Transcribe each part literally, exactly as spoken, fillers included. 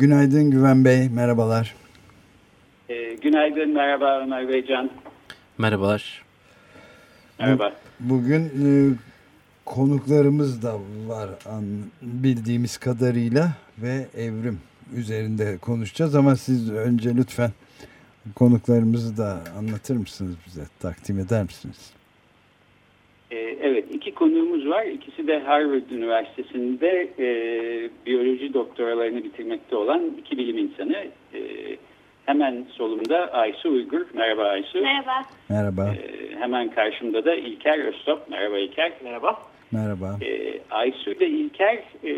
Günaydın Güven Bey, merhabalar. E, günaydın, merhaba Ömer Beycan. Merhabalar. Merhaba. Bugün e, konuklarımız da var an, bildiğimiz kadarıyla ve evrim üzerinde konuşacağız. Ama siz önce lütfen konuklarımızı da anlatır mısınız bize, takdim eder misiniz? E, evet, iki konuğumuz var. İkisi de Harvard Üniversitesi'nde e, biyoloji doktoralarını bitirmekte olan iki bilim insanı. E, hemen solumda Aysu Uygur. Merhaba Aysu. Merhaba. Merhaba. E, hemen karşımda da İlker Öztop. Merhaba İlker. Merhaba. Merhaba. E, Aysu ile İlker e,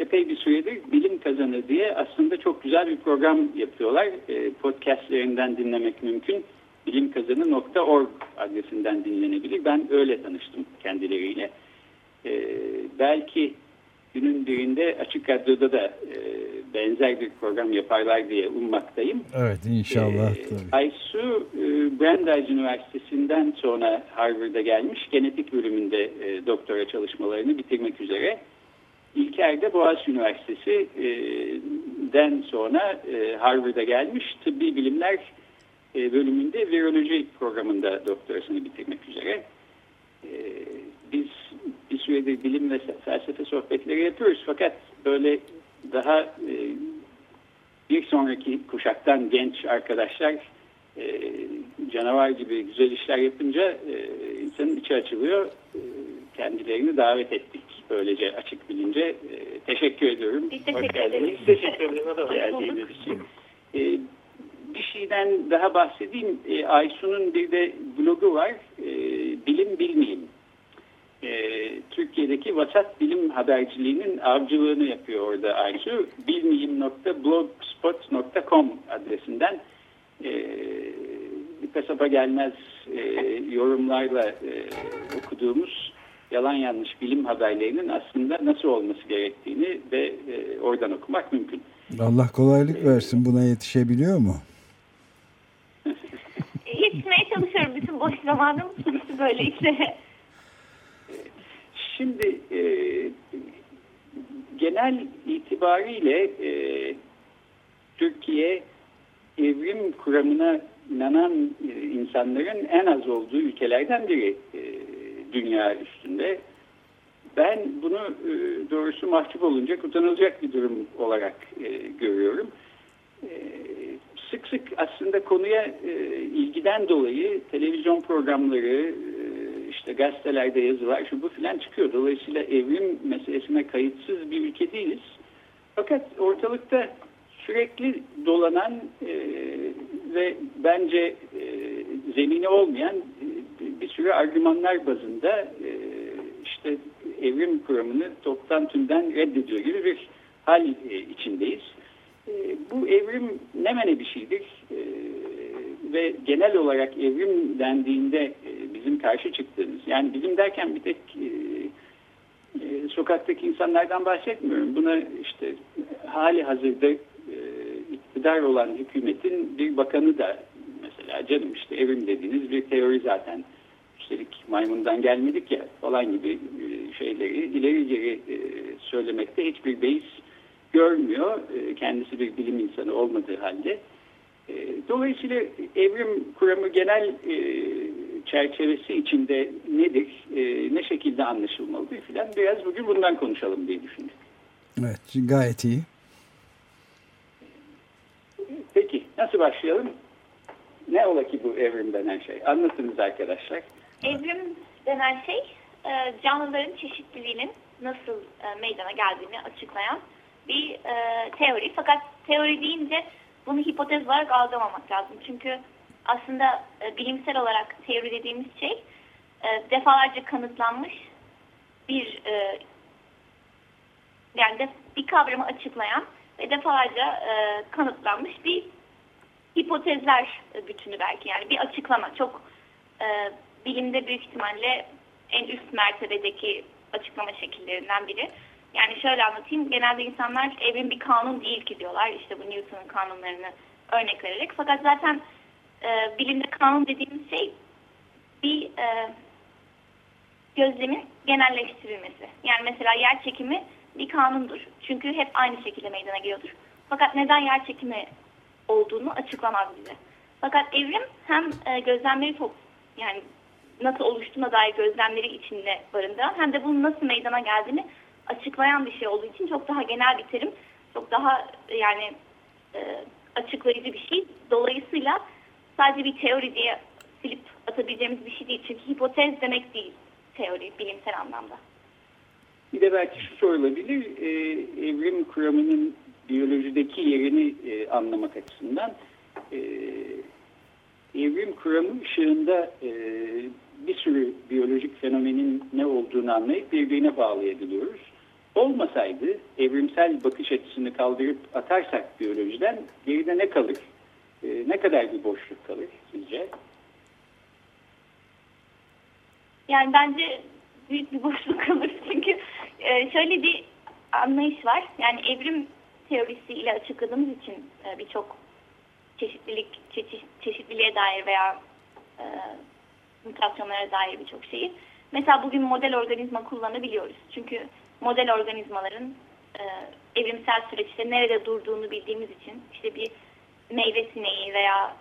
epey bir süredir Bilim Kazanı diye aslında çok güzel bir program yapıyorlar. E, podcastlerinden dinlemek mümkün. bilim kazanı nokta org adresinden dinlenebilir. Ben öyle tanıştım kendileriyle. Ee, belki günün birinde Açık Radyo'da da e, benzer bir program yaparlar diye ummaktayım. Evet, inşallah. Ee, tabii. Aysu e, Brandeis Üniversitesi'nden sonra Harvard'a gelmiş. Genetik bölümünde e, doktora çalışmalarını bitirmek üzere. İlker de Boğaziçi Üniversitesi'den sonra e, Harvard'a gelmiş. Tıbbi bilimler bölümünde viroloji programında doktorasını bitirmek üzere. Ee, biz bir süredir bilim ve felsefe sohbetleri yapıyoruz. Fakat böyle daha e, bir sonraki kuşaktan genç arkadaşlar e, canavar gibi güzel işler yapınca e, insanın içi açılıyor. E, kendilerini davet ettik. Böylece açık bilince e, teşekkür ediyorum. Biz teşekkür ederiz. Teşekkür ederim. Bir şeyden daha bahsedeyim. E, Aysu'nun bir de blogu var. E, Bilim Bilmeyeyim. E, Türkiye'deki vasat bilim haberciliğinin avcılığını yapıyor orada Aysu. bilmeyeyim nokta blogspot nokta com adresinden e, bir kasaba gelmez e, yorumlarla e, okuduğumuz yalan yanlış bilim haberlerinin aslında nasıl olması gerektiğini ve e, oradan okumak mümkün. Allah kolaylık versin. Buna yetişebiliyor mu? Yetişmeye çalışıyorum bütün boş zamanım. Böyle işte. Şimdi e, genel itibariyle e, Türkiye evrim kuramına inanan e, insanların en az olduğu ülkelerden biri e, dünya üstünde. Ben bunu e, doğrusu mahcup olunacak, utanılacak bir durum olarak e, görüyorum. E, Sık sık aslında konuya e, ilgiden dolayı televizyon programları, e, işte gazetelerde yazılar, şu bu filan çıkıyor. Dolayısıyla evrim meselesine kayıtsız bir ülke değiliz. Fakat ortalıkta sürekli dolanan e, ve bence e, zemini olmayan e, bir sürü argümanlar bazında e, işte evrim kuramını toptan tümden reddediyor gibi bir hal e, içindeyiz. Bu evrim ne mene bir şeydir ee, ve genel olarak evrim dendiğinde e, bizim karşı çıktığımız, yani bizim derken bir tek e, e, sokaktaki insanlardan bahsetmiyorum. Buna işte hali hazırda e, iktidar olan hükümetin bir bakanı da mesela canım işte evrim dediğiniz bir teori zaten. Üstelik maymundan gelmedik ya falan gibi e, şeyleri ileri geri e, söylemekte hiçbir beis görmüyor. Kendisi bir bilim insanı olmadığı halde. Dolayısıyla evrim kuramı genel çerçevesi içinde nedir, ne şekilde anlaşılmalıdır filan biraz bugün bundan konuşalım diye düşündük. Evet, gayet iyi. Peki, nasıl başlayalım? Ne ola ki bu evrim denen şey? Anlatınız arkadaşlar. Evrim denen şey canlıların çeşitliliğinin nasıl meydana geldiğini açıklayan bir e, teori. Fakat teori deyince bunu hipotez olarak algılamamak lazım. Çünkü aslında e, bilimsel olarak teori dediğimiz şey e, defalarca kanıtlanmış bir e, yani de, bir kavramı açıklayan ve defalarca e, kanıtlanmış bir hipotezler bütünü belki. Yani bir açıklama. Çok e, bilimde büyük ihtimalle en üst mertebedeki açıklama şekillerinden biri. Yani şöyle anlatayım. Genelde insanlar evrim bir kanun değil ki diyorlar. İşte bu Newton'un kanunlarını örnek vererek. Fakat zaten e, bilimde kanun dediğimiz şey bir e, gözlemin genelleştirilmesi. Yani mesela yer çekimi bir kanundur. Çünkü hep aynı şekilde meydana geliyordur. Fakat neden yer çekimi olduğunu açıklamaz bize. Fakat evrim hem e, gözlemleri top, yani nasıl oluştuğuna dair gözlemleri içinde barındıran hem de bunun nasıl meydana geldiğini açıklayan bir şey olduğu için çok daha genel bir terim, çok daha yani e, açıklayıcı bir şey. Dolayısıyla sadece bir teori diye silip atabileceğimiz bir şey değil. Çünkü hipotez demek değil teori bilimsel anlamda. Bir de belki şu sorulabilir, e, evrim kuramının biyolojideki yerini e, anlamak açısından e, evrim kuramı ışığında e, bir sürü biyolojik fenomenin ne olduğunu anlayıp birbirine bağlayabiliyoruz. Olmasaydı evrimsel bakış açısını kaldırıp atarsak biyolojiden geride ne kalır? E, ne kadar bir boşluk kalır sizce? Yani bence büyük bir boşluk kalır çünkü e, şöyle bir anlayış var. Yani evrim teorisi ile açıkladığımız için e, birçok çeşitlilik, çeşit, çeşitliliğe dair veya e, mutasyonlara dair birçok şeyi. Mesela bugün model organizma kullanabiliyoruz. Çünkü model organizmaların e, evrimsel süreçte nerede durduğunu bildiğimiz için işte bir meyve sineği veya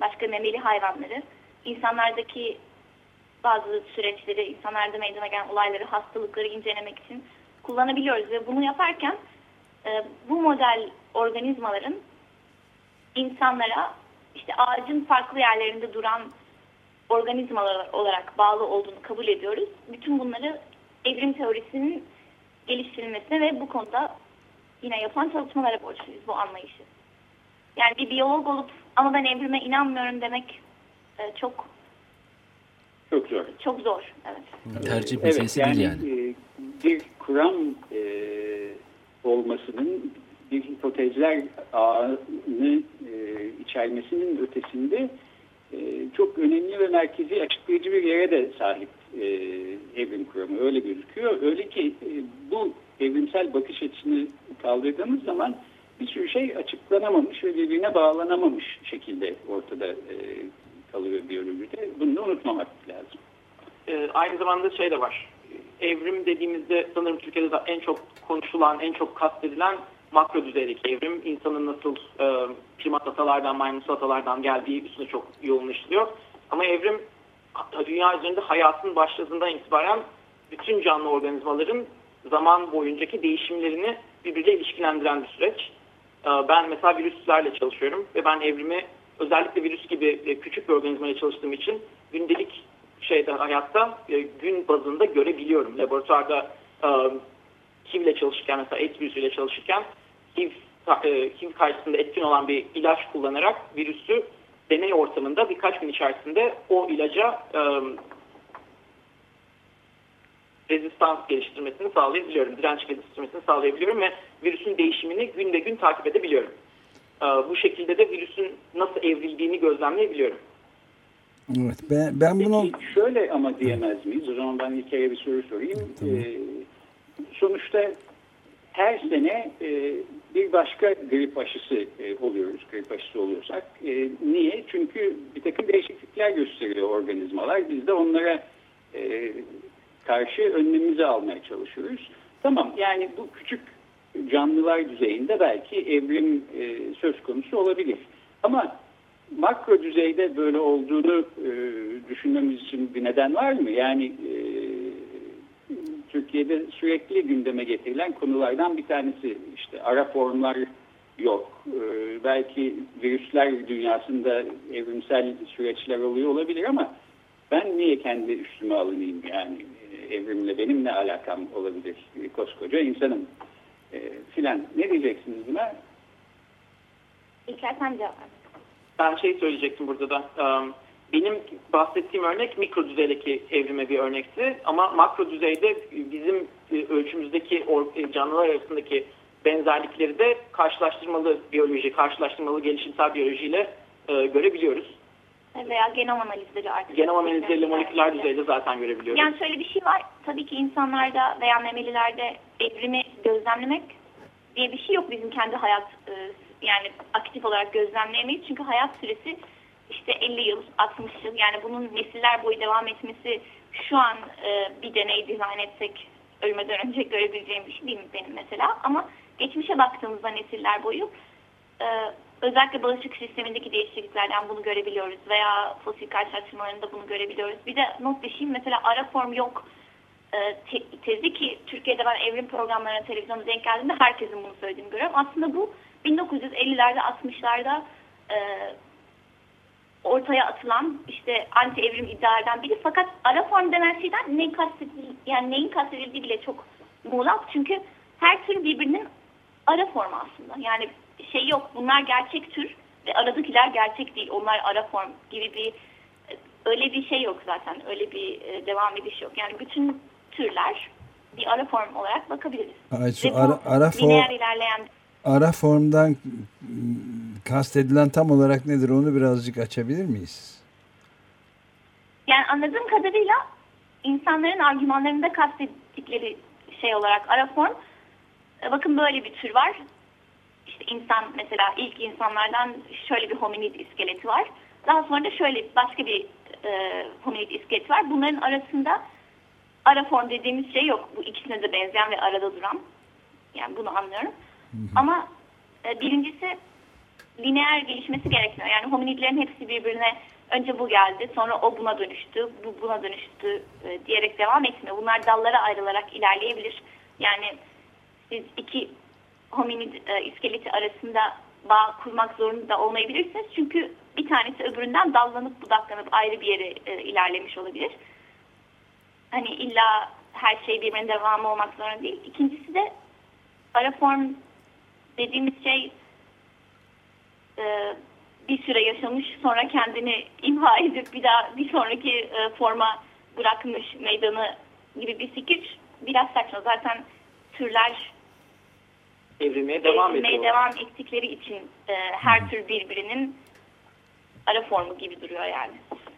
başka memeli hayvanları insanlardaki bazı süreçleri, insanlarda meydana gelen olayları, hastalıkları incelemek için kullanabiliyoruz. Ve bunu yaparken e, bu model organizmaların insanlara işte ağacın farklı yerlerinde duran organizmalar olarak bağlı olduğunu kabul ediyoruz. Bütün bunları evrim teorisinin geliştirilmesine ve bu konuda yine yapılan çalışmalara borçluyuz bu anlayışı. Yani bir biyolog olup ama ben evrime inanmıyorum demek e, çok Çok zor. Çok zor, evet. Tercih meselesi evet, değil yani. yani. Bir kuram e, olmasının, bir hipotezler ağını e, içermesinin ötesinde e, çok önemli ve merkezi açıklayıcı bir yere de sahip e, evrim kuramı. Öyle gözüküyor. Öyle ki e, bu evrimsel bakış açısını kaldırdığımız zaman bir sürü şey açıklanamamış ve birbirine bağlanamamış şekilde ortada e, kalıyor biyolojide. Bunu da unutmamak lazım. Ee, aynı zamanda şey de var. Evrim dediğimizde sanırım Türkiye'de de en çok konuşulan, en çok kastedilen makro düzeydeki evrim. İnsanın nasıl e, primat atalardan, maymun atalardan geldiği üstüne çok yoğunlaşılıyor. Ama evrim dünya üzerinde hayatın başladığından itibaren bütün canlı organizmaların zaman boyuncaki değişimlerini birbiriyle ilişkilendiren bir süreç. E, ben mesela virüslerle çalışıyorum ve ben evrimi özellikle virüs gibi küçük bir organizmayla çalıştığım için gündelik şeyde hayatta gün bazında görebiliyorum. Laboratuvarda H I V ile çalışırken mesela AIDS virüsüyle çalışırken H I V karşısında etkin olan bir ilaç kullanarak virüsü deney ortamında birkaç gün içerisinde o ilaca rezistans geliştirmesini sağlayabiliyorum. Direnç geliştirmesini sağlayabiliyorum ve virüsün değişimini gün be gün takip edebiliyorum. Bu şekilde de virüsün nasıl evrildiğini gözlemleyebiliyorum. Evet, ben, ben bunu... Peki, şöyle ama diyemez miyiz? O zaman ben İlker'e bir soru sorayım. Tamam. Ee, sonuçta her sene e, bir başka grip aşısı e, oluyoruz. Grip aşısı oluyorsak. E, niye? Çünkü bir takım değişiklikler gösteriyor organizmalar. Biz de onlara e, karşı önlemimizi almaya çalışıyoruz. Tamam, yani bu küçük canlılar düzeyinde belki evrim e, söz konusu olabilir. Ama makro düzeyde böyle olduğunu e, düşünmemiz için bir neden var mı? Yani e, Türkiye'de sürekli gündeme getirilen konulardan bir tanesi işte ara formlar yok. E, belki virüsler dünyasında evrimsel süreçler oluyor olabilir ama ben niye kendi üstüme alınayım? Yani e, evrimle benim ne alakam olabilir? E, koskoca insanım. E, filan. Ne diyeceksiniz buna? İlker sen cevap. Ben şey söyleyecektim burada da. Benim bahsettiğim örnek mikro düzeydeki evrime bir örnekti. Ama makro düzeyde bizim ölçümüzdeki canlılar arasındaki benzerlikleri de karşılaştırmalı biyoloji, karşılaştırmalı gelişimsel biyolojiyle e, görebiliyoruz. Veya genom analizleri artık. Genom analizleriyle moleküler düzeyde zaten görebiliyoruz. Yani şöyle bir şey var. Tabii ki insanlarda veya memelilerde evrimi gözlemlemek diye bir şey yok. Bizim kendi hayat yani aktif olarak gözlemleyemeyiz. Çünkü hayat süresi işte elli yıl, altmış yıl. Yani bunun nesiller boyu devam etmesi şu an bir deney dizayn etsek ölmeden önce görebileceğim bir şey değil mi benim mesela? Ama geçmişe baktığımızda nesiller boyu özellikle bağışıklık sistemindeki değişikliklerden bunu görebiliyoruz veya fosil karşılaştırmalarında bunu görebiliyoruz. Bir de not düşeyim, mesela ara form yok Te- tezi ki Türkiye'de ben evrim programlarına televizyonda denk geldiğimde herkesin bunu söylediğini görüyorum. Aslında bu bin dokuz yüz ellilerde altmışlarda e, ortaya atılan işte anti evrim iddialardan biri. Fakat ara form denen şeyden ne kastedildi, yani neyin kastedildiği bile çok muğlak. Çünkü her tür birbirinin ara formu aslında. Yani şey yok, bunlar gerçek tür ve aradakiler gerçek değil, onlar ara form gibi bir öyle bir şey yok zaten. Öyle bir devam ediş yok. Yani bütün türler bir ara form olarak bakabiliriz. Aysu, ara, ara, form, ilerleyen... ara formdan kastedilen tam olarak nedir? Onu birazcık açabilir miyiz? Yani anladığım kadarıyla insanların argümanlarında kastettikleri şey olarak ara form. Bakın böyle bir tür var. İşte insan mesela ilk insanlardan şöyle bir hominid iskeleti var. Daha sonra da şöyle başka bir e, hominid iskeleti var. Bunların arasında ara form dediğimiz şey yok. Bu ikisine de benzeyen ve arada duran. Yani bunu anlıyorum. Hı hı. Ama e, birincisi lineer gelişmesi gerekmiyor. Yani hominidlerin hepsi birbirine önce bu geldi, sonra o buna dönüştü, bu buna dönüştü e, diyerek devam etmiyor. Bunlar dallara ayrılarak ilerleyebilir. Yani siz iki hominid e, iskeleti arasında bağ kurmak zorunda olmayabilirsiniz. Çünkü bir tanesi öbüründen dallanıp budaklanıp ayrı bir yere e, ilerlemiş olabilir. Hani illa her şey birbirinin devamı olmak zorunda değil. İkincisi de ara form dediğimiz şey e, bir süre yaşamış, sonra kendini imha edip bir daha bir sonraki e, forma bırakmış meydanı gibi bir fikir biraz saçma. Zaten türler evrilmeye devam, devam ettikleri için e, her tür birbirinin ara formu gibi duruyor yani.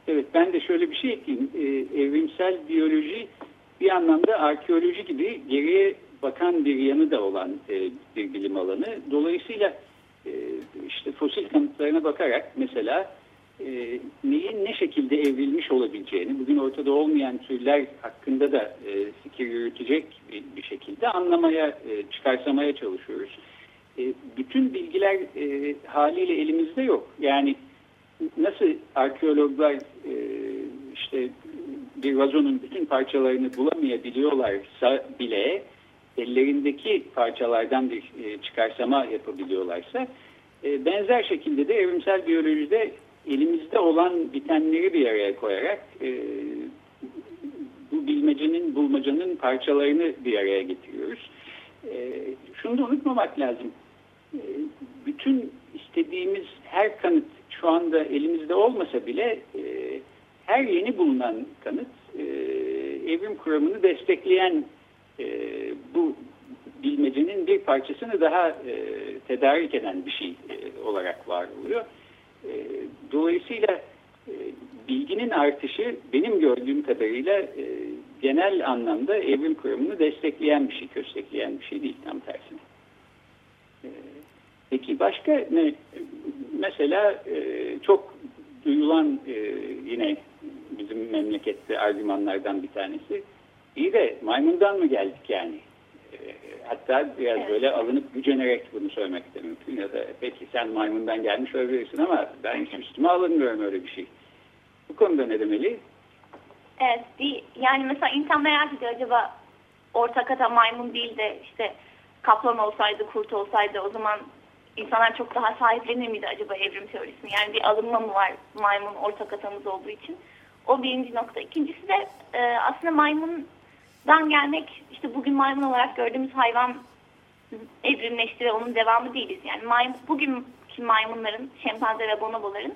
Evet, ben de şöyle bir şey ekleyeyim. Ee, evrimsel biyoloji bir anlamda arkeoloji gibi geriye bakan bir yanı da olan e, bir bilim alanı. Dolayısıyla e, işte fosil kanıtlarına bakarak mesela e, neyin ne şekilde evrilmiş olabileceğini, bugün ortada olmayan türler hakkında da e, fikir yürütecek bir, bir şekilde anlamaya, e, çıkarsamaya çalışıyoruz. E, bütün bilgiler e, haliyle elimizde yok. Yani nasıl arkeologlar işte bir vazonun bütün parçalarını bulamayabiliyorlarsa bile ellerindeki parçalardan bir çıkarsama yapabiliyorlarsa, benzer şekilde de evrimsel biyolojide elimizde olan bitenleri bir araya koyarak bu bilmecenin, bulmacanın parçalarını bir araya getiriyoruz. Şunu da unutmamak lazım. Bütün istediğimiz her kanıt şu anda elimizde olmasa bile e, her yeni bulunan kanıt e, evrim kuramını destekleyen e, bu bilmecenin bir parçasını daha e, tedarik eden bir şey e, olarak var oluyor. E, dolayısıyla e, bilginin artışı benim gördüğüm kadarıyla e, genel anlamda evrim kuramını destekleyen bir şey, köstekleyen bir şey değil, tam tersine. E, peki başka ne? Mesela çok duyulan yine bizim memlekette argümanlardan bir tanesi, iyi de maymundan mı geldik yani? Hatta biraz evet, böyle alınıp gücenerek bunu söylemek de mümkün. Ya da peki sen maymundan gelmiş olabilirsin ama ben hiç üstüme alınmıyorum öyle bir şey. Bu konuda ne demeli? Evet, yani mesela insan merak ediyor, acaba ortak ata maymun değil de işte kaplan olsaydı, kurt olsaydı o zaman İnsanlar çok daha sahiplenir miydi acaba evrim teorisini? Yani bir alınma mı var maymun ortak atamız olduğu için? O birinci nokta. İkincisi de e, aslında maymundan gelmek, işte bugün maymun olarak gördüğümüz hayvan evrimleşti ve onun devamı değiliz. Yani maymun, bugünkü maymunların, şempanze ve bonoboların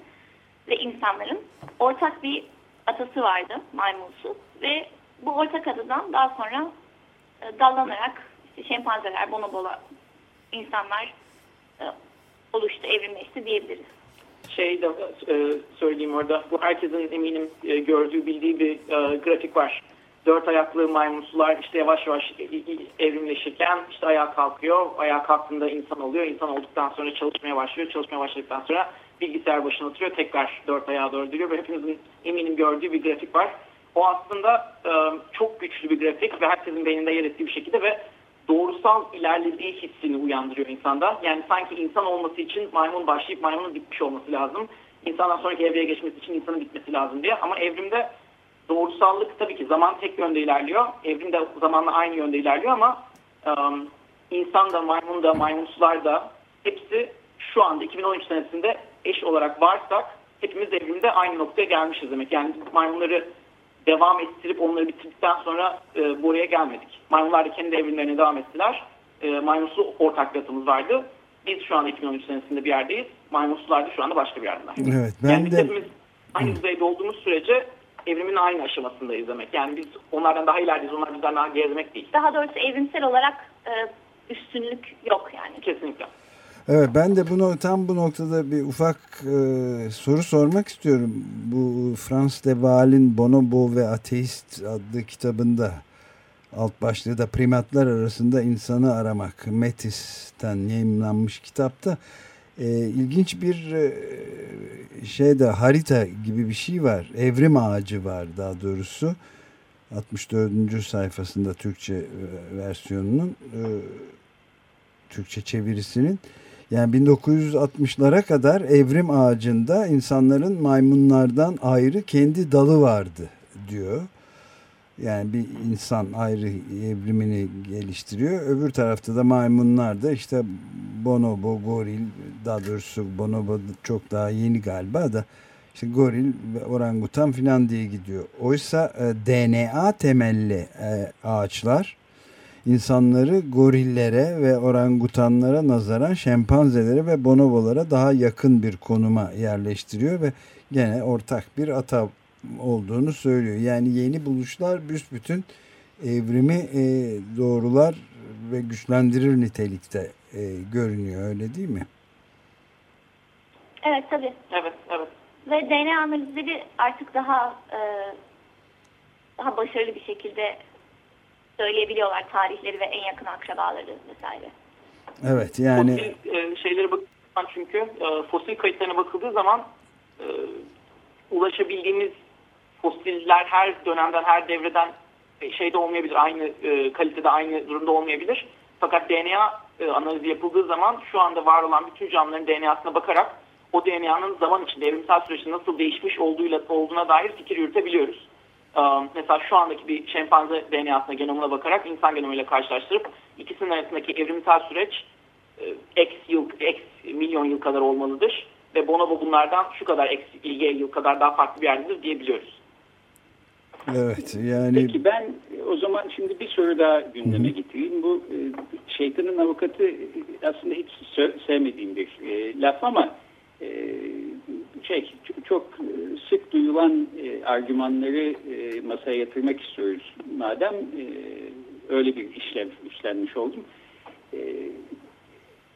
ve insanların ortak bir atası vardı, maymunsu. Ve bu ortak atadan daha sonra e, dallanarak işte şempanzeler, bonobolar insanlar e, oluştu, evrimleşti diyebiliriz. Şey de e, söyleyeyim orada, bu herkesin eminim e, gördüğü, bildiği bir e, grafik var. Dört ayaklı maymunsular işte yavaş yavaş evrimleşirken işte ayağa kalkıyor. Ayağa kalktığında insan oluyor. İnsan olduktan sonra çalışmaya başlıyor. Çalışmaya başladıktan sonra bilgisayar başına oturuyor. Tekrar dört ayağa doğru dönüyor. Ve hepimizin eminim gördüğü bir grafik var. O aslında çok güçlü bir grafik ve herkesin beyninde yer ettiği bir şekilde ve doğrusal ilerlediği hissini uyandırıyor insanda. Yani sanki insan olması için maymun başlayıp maymunun bitmiş olması lazım. İnsandan sonraki evreye geçmesi için insanın bitmesi lazım diye. Ama evrimde doğrusallık tabii ki zaman tek yönde ilerliyor. Evrim de zamanla aynı yönde ilerliyor ama um, insan da, maymun da, maymunsular da hepsi şu anda iki bin on üç senesinde eş olarak varsak hepimiz evrimde aynı noktaya gelmişiz demek. Yani maymunları devam ettirip onları bitirdikten sonra e, buraya gelmedik. Maymunlar da kendi evrimlerine devam ettiler. E, maymunsu ortak yatımız vardı. Biz şu anda iki bin on üç senesinde bir yerdeyiz. Maymunsular da şu anda başka bir yerdeler. Evet, ben yani de... biz hepimiz aynı düzeyde olduğumuz sürece evrimin aynı aşamasındayız demek. Yani biz onlardan daha ilerideyiz, onlar bizden daha gerilemek değil. Daha doğrusu evrimsel olarak e, üstünlük yok yani. Kesinlikle. Evet, ben de bunu tam bu noktada bir ufak e, soru sormak istiyorum. Bu Frans de Waal'in Bonobo ve Ateist adlı kitabında alt başlığı da primatlar arasında insanı aramak. Metis'ten yayımlanmış kitapta E, ilginç bir e, şey de harita gibi bir şey var. Evrim ağacı var daha doğrusu. altmış dördüncü sayfasında Türkçe e, versiyonunun e, Türkçe çevirisinin. Yani bin dokuz yüz altmışlara kadar evrim ağacında insanların maymunlardan ayrı kendi dalı vardı diyor. Yani bir insan ayrı evrimini geliştiriyor. Öbür tarafta da maymunlar da işte bonobo, goril, daha doğrusu bonobo çok daha yeni galiba da işte goril ve orangutan filan diye gidiyor. Oysa e, D N A temelli e, ağaçlar insanları gorillere ve orangutanlara nazaran şempanzelere ve bonobolara daha yakın bir konuma yerleştiriyor ve gene ortak bir ata olduğunu söylüyor. Yani yeni buluşlar büsbütün evrimi e, doğrular ve güçlendirir nitelikte e, görünüyor. Öyle değil mi? Evet, tabii. Evet, evet. Ve D N A analizleri artık daha e, daha başarılı bir şekilde söyleyebiliyorlar tarihleri ve en yakın akrabaları vesaire. Evet, yani fosil e, şeylere bakıldığı zaman çünkü e, fosil kayıtlarına bakıldığı zaman e, ulaşabildiğimiz fosiller her dönemden, her devreden şeyde olmayabilir, aynı e, kalitede, aynı durumda olmayabilir. Fakat D N A e, analizi yapıldığı zaman şu anda var olan bütün canlıların D N A'sına bakarak o D N A'nın zaman içinde, evrimsel süreçte nasıl değişmiş olduğuyla, olduğuna dair fikir yürütebiliyoruz. E, mesela şu andaki bir şempanze D N A'sına, genomuna bakarak insan genomuyla karşılaştırıp ikisinin arasındaki evrimsel süreç e, x yıl, x milyon yıl kadar olmalıdır. Ve bonobo bunlardan şu kadar eksik, y yıl kadar daha farklı bir yerdedir diyebiliyoruz. Evet, yani... Peki ben o zaman şimdi bir soru daha gündeme getireyim. Bu şeytanın avukatı aslında hiç sevmediğim bir laf ama şey, çok sık duyulan argümanları masaya yatırmak istiyoruz. Madem öyle bir işlem işlenmiş oldum.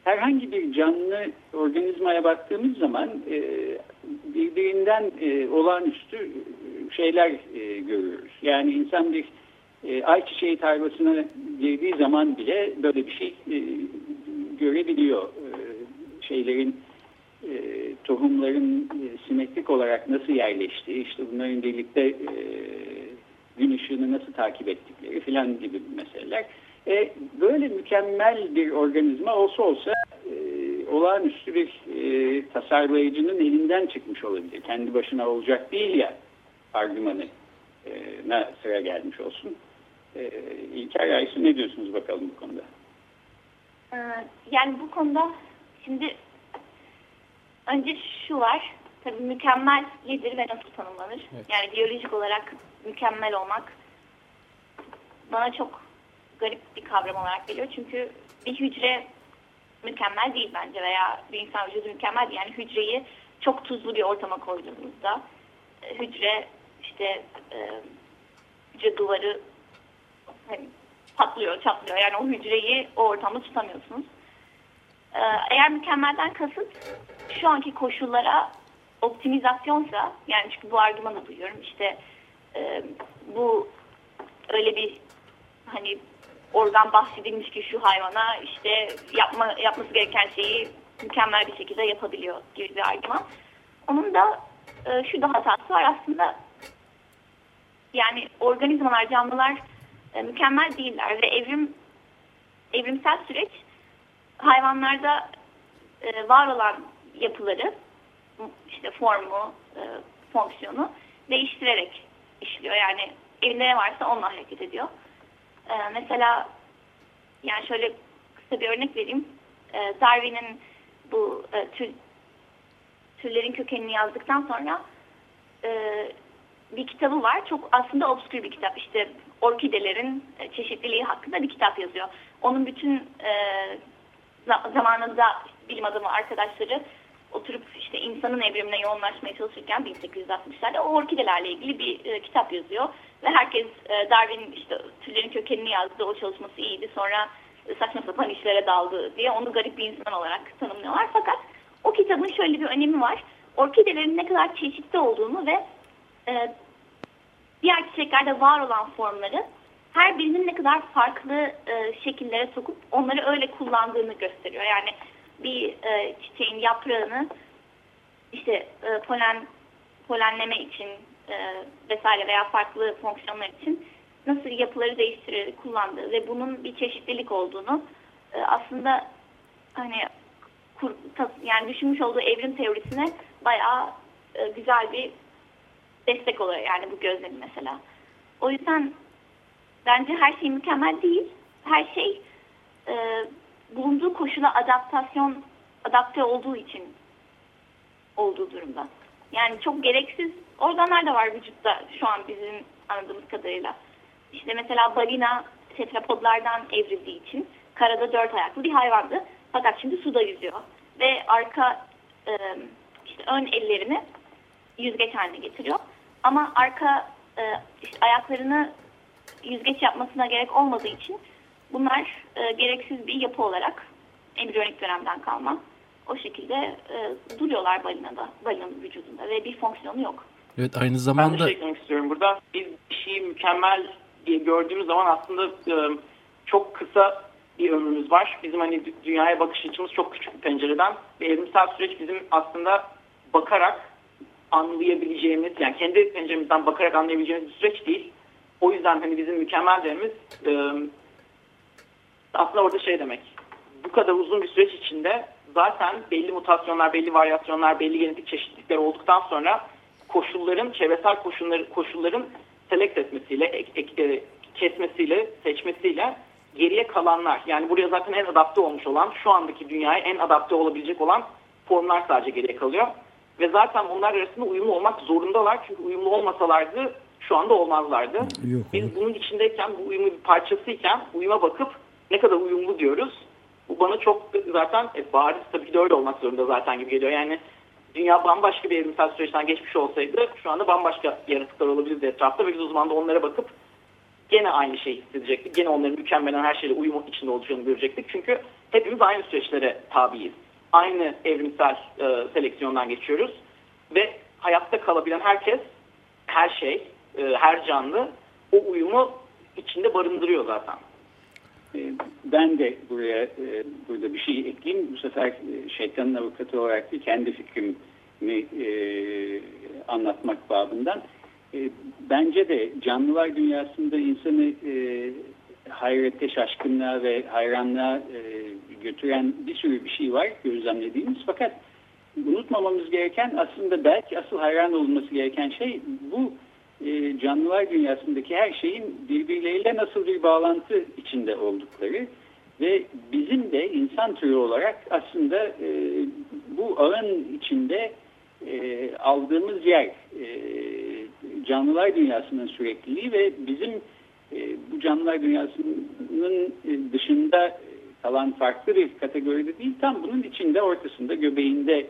Herhangi bir canlı organizmaya baktığımız zaman e, birbirinden e, olağanüstü şeyler e, görüyoruz. Yani insan bir e, ayçiçeği tarlasına girdiği zaman bile böyle bir şey e, görebiliyor. E, şeylerin, e, tohumların e, simetrik olarak nasıl yerleştiği, işte bunların birlikte e, gün ışığını nasıl takip ettikleri filan gibi meseleler. E, böyle mükemmel bir organizma olsa olsa e, olağanüstü bir e, tasarlayıcının elinden çıkmış olabilir. Kendi başına olacak değil ya argümanına sıra gelmiş olsun. E, İlker, Aysu, ne diyorsunuz bakalım bu konuda? Yani bu konuda şimdi önce şu var. Tabii mükemmel nedir ve nasıl tanımlanır? Evet. Yani biyolojik olarak mükemmel olmak bana çok garip bir kavram olarak geliyor. Çünkü bir hücre mükemmel değil bence veya bir insan vücudu mükemmel değil. Yani hücreyi çok tuzlu bir ortama koyduğumuzda hücre işte e, hücre duvarı hani, patlıyor, çatlıyor. Yani o hücreyi o ortamda tutamıyorsunuz. Eğer mükemmelden kasıt şu anki koşullara optimizasyonsa, yani çünkü bu argümanı duyuyorum işte e, bu öyle bir hani oradan bahsedilmiş ki şu hayvana işte yapma, yapması gereken şeyi mükemmel bir şekilde yapabiliyor gibi bir argüman. Onun da e, şu da hatası var aslında, yani organizmalar, canlılar e, mükemmel değiller ve evrim evrimsel süreç hayvanlarda e, var olan yapıları, işte formu, e, fonksiyonu değiştirerek işliyor. Yani elinde ne varsa onunla hareket ediyor. E, mesela yani şöyle kısa bir örnek vereyim. E, Darwin'in bu e, tür, türlerin kökenini yazdıktan sonra e, bir kitabı var. Çok aslında obskür bir kitap. İşte orkidelerin çeşitliliği hakkında bir kitap yazıyor. Onun bütün e, zamanında bilim adamı arkadaşları oturup işte insanın evrimine yoğunlaşmaya çalışırken bin sekiz yüz altmışlarda o orkidelerle ilgili bir e, kitap yazıyor. Ve herkes e, Darwin'in işte türlerin kökenini yazdı, o çalışması iyiydi, sonra e, saçma sapan işlere daldı diye onu garip bir insan olarak tanımlıyorlar. Fakat o kitabın şöyle bir önemi var. Orkidelerin ne kadar çeşitli olduğunu ve e, diğer çiçeklerde var olan formları her birinin ne kadar farklı e, şekillere sokup onları öyle kullandığını gösteriyor. Yani bir e, çiçeğin yaprağını işte e, polen polenleme için e, vesaire veya farklı fonksiyonlar için nasıl yapıları değiştirerek kullandığı ve bunun bir çeşitlilik olduğunu e, aslında hani kur, tas, yani düşünmüş olduğu evrim teorisine bayağı e, güzel bir destek oluyor yani bu gözlem mesela. O yüzden bence her şey mükemmel değil. Her şey e, bulunduğu koşula adaptasyon adapte olduğu için olduğu durumda. Yani çok gereksiz organlar da var vücutta şu an bizim anladığımız kadarıyla. İşte mesela balina tetrapodlardan evrildiği için karada dört ayaklı bir hayvandı. Fakat şimdi suda yüzüyor. Ve arka e, işte ön ellerini yüzgeç haline getiriyor. Ama arka e, işte ayaklarını yüzgeç yapmasına gerek olmadığı için bunlar e, gereksiz bir yapı olarak embriyonik dönemden kalma o şekilde e, duruyorlar balinada, balinanın vücudunda ve bir fonksiyonu yok. Evet, aynı zamanda... Ben de şey istiyorum burada. Biz bir şeyi mükemmel diye gördüğümüz zaman aslında e, çok kısa bir ömrümüz var. Bizim hani dünyaya bakış açımız çok küçük bir pencereden ve evrimsel süreç bizim aslında bakarak anlayabileceğimiz, yani kendi penceremizden bakarak anlayabileceğimiz bir süreç değil. O yüzden hani bizim mükemmel dememiz e, aslında orada şey demek. Bu kadar uzun bir süreç içinde zaten belli mutasyonlar, belli varyasyonlar, belli genetik çeşitlilikler olduktan sonra koşulların, çevresel koşulların, koşulların select etmesiyle, ek, ek, kesmesiyle, seçmesiyle geriye kalanlar. Yani buraya zaten en adapte olmuş olan, şu andaki dünyaya en adapte olabilecek olan formlar sadece geriye kalıyor. Ve zaten onlar arasında uyumlu olmak zorundalar. Çünkü uyumlu olmasalardı şu anda olmazlardı. Yok, biz evet. Bunun içindeyken, bu uyumun bir parçasıyken uyuma bakıp ne kadar uyumlu diyoruz. Bu bana çok zaten e, bariz tabii ki de öyle olmak zorunda zaten gibi geliyor. Yani dünya bambaşka bir evrimsel süreçten geçmiş olsaydı şu anda bambaşka yaratıklar olabilirdi etrafta. Ve biz o zaman da onlara bakıp gene aynı şeyi hissedecektik. Gene onların mükemmelen her şeyle uyum içinde oluştuğunu görecektik. Çünkü hepimiz aynı süreçlere tabiiz. Aynı evrimsel e, seleksiyondan geçiyoruz. Ve hayatta kalabilen herkes, her şey, her canlı o uyumu içinde barındırıyor zaten. Ben de buraya burada bir şey ekleyeyim. Bu sefer şeytanın avukatı olarak değil, kendi fikrimi anlatmak babından. Bence de canlılar dünyasında insanı hayrete, şaşkınlığa ve hayranlığa götüren bir sürü bir şey var gözlemlediğimiz. Fakat unutmamamız gereken, aslında belki asıl hayran olunması gereken şey bu canlılar dünyasındaki her şeyin birbirleriyle nasıl bir bağlantı içinde oldukları ve bizim de insan türü olarak aslında bu ağın içinde aldığımız yer, canlılar dünyasının sürekliliği ve bizim bu canlılar dünyasının dışında kalan farklı bir kategoride değil, tam bunun içinde, ortasında, göbeğinde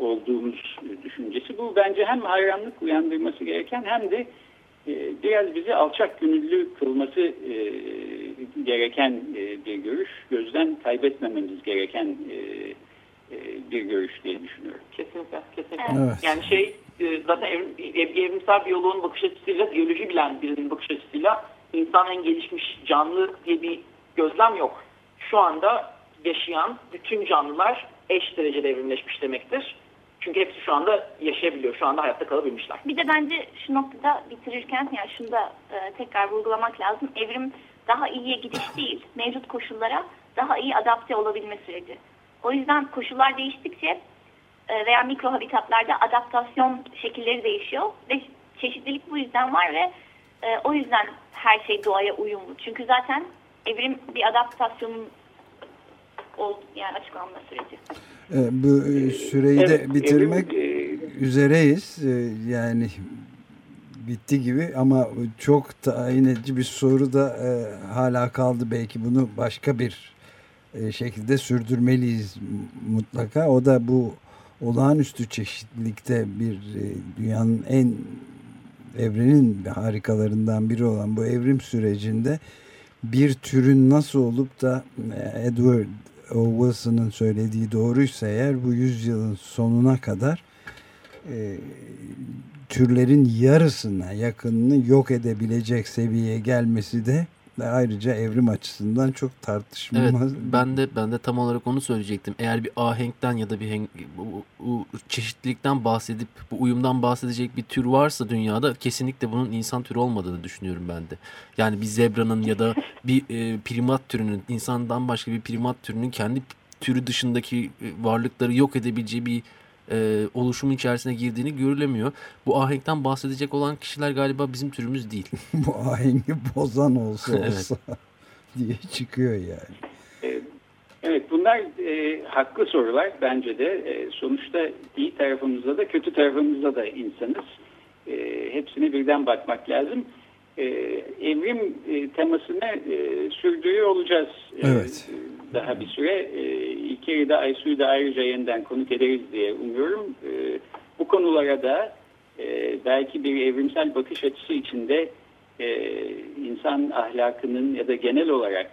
olduğumuz düşüncesi. Bu bence hem hayranlık uyandırması gereken hem de biraz bizi alçak gönüllü kılması e, gereken e, bir görüş. Gözden kaybetmememiz gereken e, e, bir görüş diye düşünüyorum. Kesinlikle. kesinlikle. Evet. Yani şey zaten evrimsel biyoloğun bakış açısıyla, biyoloji bilen birinin bakış açısıyla insan en gelişmiş canlı diye bir gözlem yok. Şu anda yaşayan bütün canlılar eş derecede evrimleşmiş demektir. Çünkü hepsi şu anda yaşayabiliyor, şu anda hayatta kalabilmişler. Bir de bence şu noktada bitirirken, yani şunu da e, tekrar vurgulamak lazım. Evrim daha iyiye gidiş değil, mevcut koşullara daha iyi adapte olabilme süreci. O yüzden koşullar değiştikçe e, veya mikro habitatlarda adaptasyon şekilleri değişiyor ve çeşitlilik bu yüzden var ve e, o yüzden her şey doğaya uyumlu. Çünkü zaten evrim bir adaptasyonun yani açıklanma süreci. Bu süreyi evet, de bitirmek evrim, üzereyiz. Yani bitti gibi ama çok tayin edici bir soru da e, hala kaldı. Belki bunu başka bir e, şekilde sürdürmeliyiz mutlaka. O da bu olağanüstü çeşitlilikte bir e, dünyanın en evrenin harikalarından biri olan bu evrim sürecinde bir türün nasıl olup da e, Edward Wilson'ın söylediği doğruysa eğer bu yüzyılın sonuna kadar e, türlerin yarısına yakınını yok edebilecek seviyeye gelmesi de ayrıca evrim açısından çok tartışılmaz. Evet, ben de ben de tam olarak onu söyleyecektim. Eğer bir ahenkten ya da bir heng, bu, bu çeşitlilikten bahsedip bu uyumdan bahsedecek bir tür varsa dünyada kesinlikle bunun insan türü olmadığını düşünüyorum ben de. Yani bir zebranın ya da bir e, primat türünün, insandan başka bir primat türünün kendi türü dışındaki varlıkları yok edebileceği bir e, oluşumun içerisine girdiğini görülemiyor. Bu ahenkten bahsedecek olan kişiler galiba bizim türümüz değil. Bu ahengi bozan olsa olsa evet. diye çıkıyor yani. Evet, bunlar e, haklı sorular bence de. E, sonuçta iyi tarafımızda da kötü tarafımızda da insanız. E, hepsine birden bakmak lazım. E, evrim e, temasını e, sürdürüyor olacağız. Evet. E, daha bir süre İlker'i de Aysu'yu da ayrıca yeniden konuk ederiz diye umuyorum. Bu konulara da belki bir evrimsel bakış açısı içinde insan ahlakının ya da genel olarak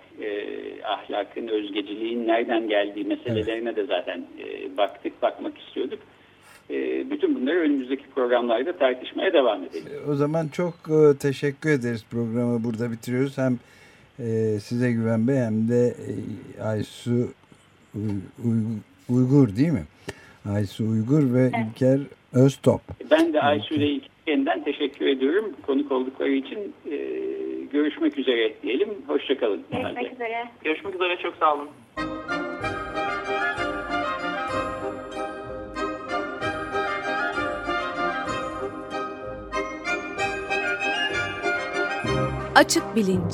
ahlakın, özgeciliğin nereden geldiği meselelerine de zaten baktık, bakmak istiyorduk. Bütün bunları önümüzdeki programlarda tartışmaya devam edelim. O zaman çok teşekkür ederiz. Programı burada bitiriyoruz. Hem size Güven Bey hem de Aysu Uygur değil mi? Aysu Uygur ve evet. İlker Öztop. Ben de Aysu ile İlker'den teşekkür ediyorum konuk oldukları için. Görüşmek üzere diyelim. Hoşçakalın. Görüşmek üzere. Görüşmek üzere. Çok sağ olun. Açık Bilinç.